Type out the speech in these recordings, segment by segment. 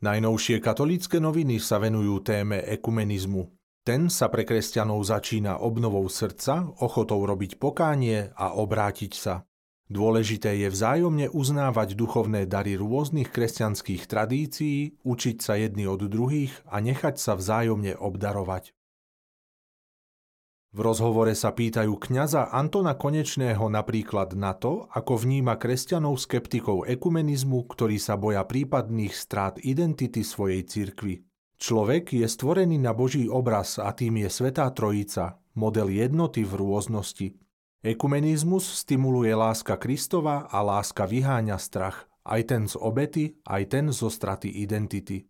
Najnovšie katolícke noviny sa venujú téme ekumenizmu. Ten sa pre kresťanov začína obnovou srdca, ochotou robiť pokánie a obrátiť sa. Dôležité je vzájomne uznávať duchovné dary rôznych kresťanských tradícií, učiť sa jedni od druhých a nechať sa vzájomne obdarovať. V rozhovore sa pýtajú kňaza Antona Konečného napríklad na to, ako vníma kresťanov skeptikov ekumenizmu, ktorí sa boja prípadných strát identity svojej cirkvi. Človek je stvorený na Boží obraz a tým je Svätá Trojica, model jednoty v rôznosti. Ekumenizmus stimuluje láska Kristova a láska vyháňa strach, aj ten z obety, aj ten zo straty identity.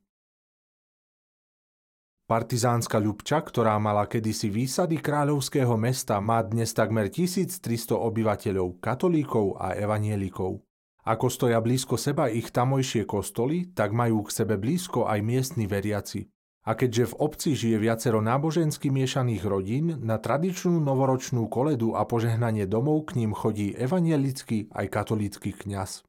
Partizánska Ľupča, ktorá mala kedysi výsady kráľovského mesta, má dnes takmer 1300 obyvateľov, katolíkov a evanjelikov. Ako stoja blízko seba ich tamojšie kostoly, tak majú k sebe blízko aj miestni veriaci. A keďže v obci žije viacero nábožensky miešaných rodín, na tradičnú novoročnú koledu a požehnanie domov k ním chodí evanjelický aj katolícky kňaz.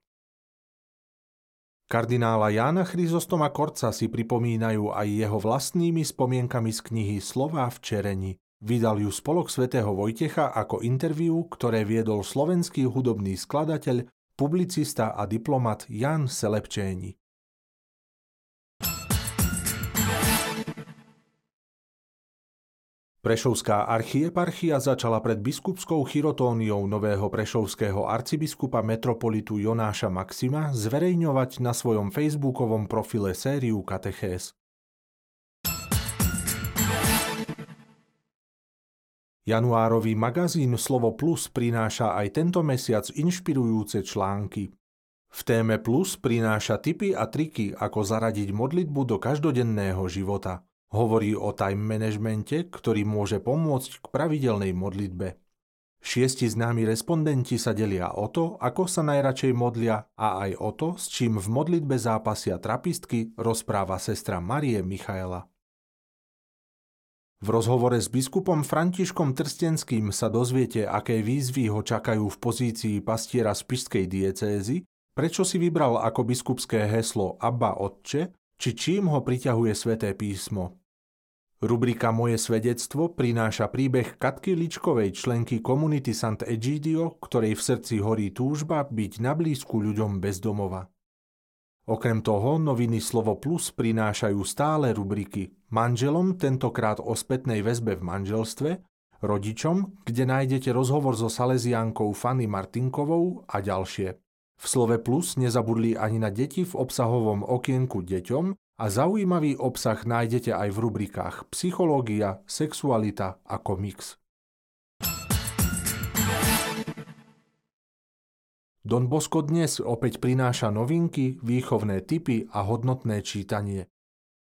Kardinála Jána Chryzostoma Korca si pripomínajú aj jeho vlastnými spomienkami z knihy Slová v čereni. Vydal ju Spolok svätého Vojtecha ako interviu, ktoré viedol slovenský hudobný skladateľ, publicista a diplomat Ján Selepčéni. Prešovská archieparchia začala pred biskupskou chirotóniou nového prešovského arcibiskupa metropolitu Jonáša Maxima zverejňovať na svojom facebookovom profile sériu katechéz. Januárový magazín Slovo Plus prináša aj tento mesiac inšpirujúce články. V téme Plus prináša tipy a triky, ako zaradiť modlitbu do každodenného života. Hovorí o time managemente, ktorý môže pomôcť k pravidelnej modlitbe. 6 známi respondenti sa delia o to, ako sa najradšej modlia a aj o to, s čím v modlitbe zápasia trapistky, rozpráva sestra Marie Michaela. V rozhovore s biskupom Františkom Trstenským sa dozviete, aké výzvy ho čakajú v pozícii pastiera Spišskej diecézy, prečo si vybral ako biskupské heslo Abba Otče, či čím ho priťahuje Sväté písmo. Rubrika Moje svedectvo prináša príbeh Katky Ličkovej, členky Komunity Sant'Egidio, ktorej v srdci horí túžba byť nablízku ľuďom bez domova. Okrem toho, noviny Slovo Plus prinášajú stále rubriky Manželom, tentokrát o spätnej väzbe v manželstve, Rodičom, kde nájdete rozhovor so saleziánkou Fanny Martinkovou a ďalšie. V Slove Plus nezabudli ani na deti v obsahovom okienku Deťom, a zaujímavý obsah nájdete aj v rubrikách Psychológia, sexualita a komiks. Don Bosco dnes opäť prináša novinky, výchovné tipy a hodnotné čítanie.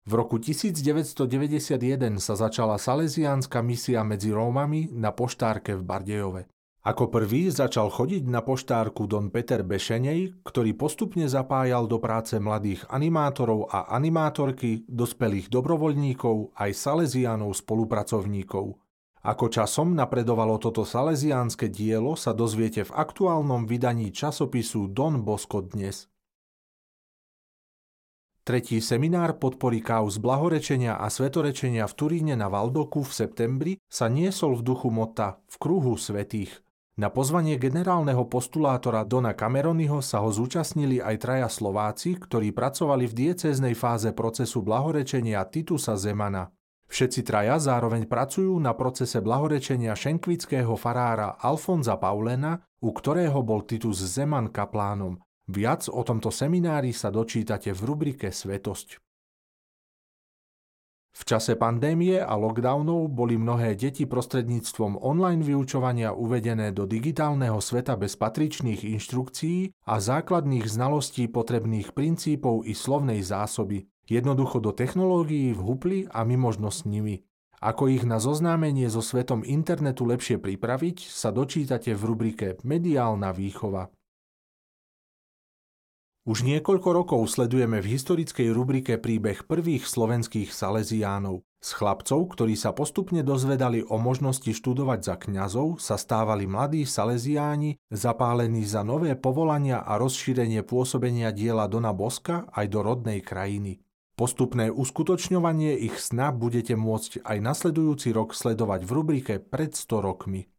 V roku 1991 sa začala salesiánska misia medzi Rómami na Poštárke v Bardejove. Ako prvý začal chodiť na Poštárku don Peter Bešenej, ktorý postupne zapájal do práce mladých animátorov a animátorky, dospelých dobrovoľníkov aj saleziánov spolupracovníkov. Ako časom napredovalo toto saleziánske dielo, sa dozviete v aktuálnom vydaní časopisu Don Bosco dnes. Tretí seminár podpory káuz blahorečenia a svetorečenia v Turíne na Valdoku v septembri sa niesol v duchu motta v kruhu svätých. Na pozvanie generálneho postulátora dona Cameroniho sa ho zúčastnili aj traja Slováci, ktorí pracovali v diecéznej fáze procesu blahorečenia Titusa Zemana. Všetci traja zároveň pracujú na procese blahorečenia šenkvického farára Alfonza Paulena, u ktorého bol Titus Zeman kaplánom. Viac o tomto seminári sa dočítate v rubrike Svetosť. V čase pandémie a lockdownov boli mnohé deti prostredníctvom online vyučovania uvedené do digitálneho sveta bez patričných inštrukcií a základných znalostí potrebných princípov i slovnej zásoby. Jednoducho do technológií vhupli a my možno s nimi. Ako ich na zoznámenie so svetom internetu lepšie pripraviť, sa dočítate v rubrike Mediálna výchova. Už niekoľko rokov sledujeme v historickej rubrike príbeh prvých slovenských saleziánov. Z chlapcov, ktorí sa postupne dozvedali o možnosti študovať za kňazov, sa stávali mladí saleziáni, zapálení za nové povolania a rozšírenie pôsobenia diela Dona Boska aj do rodnej krajiny. Postupné uskutočňovanie ich sna budete môcť aj nasledujúci rok sledovať v rubrike Pred 100 rokmi.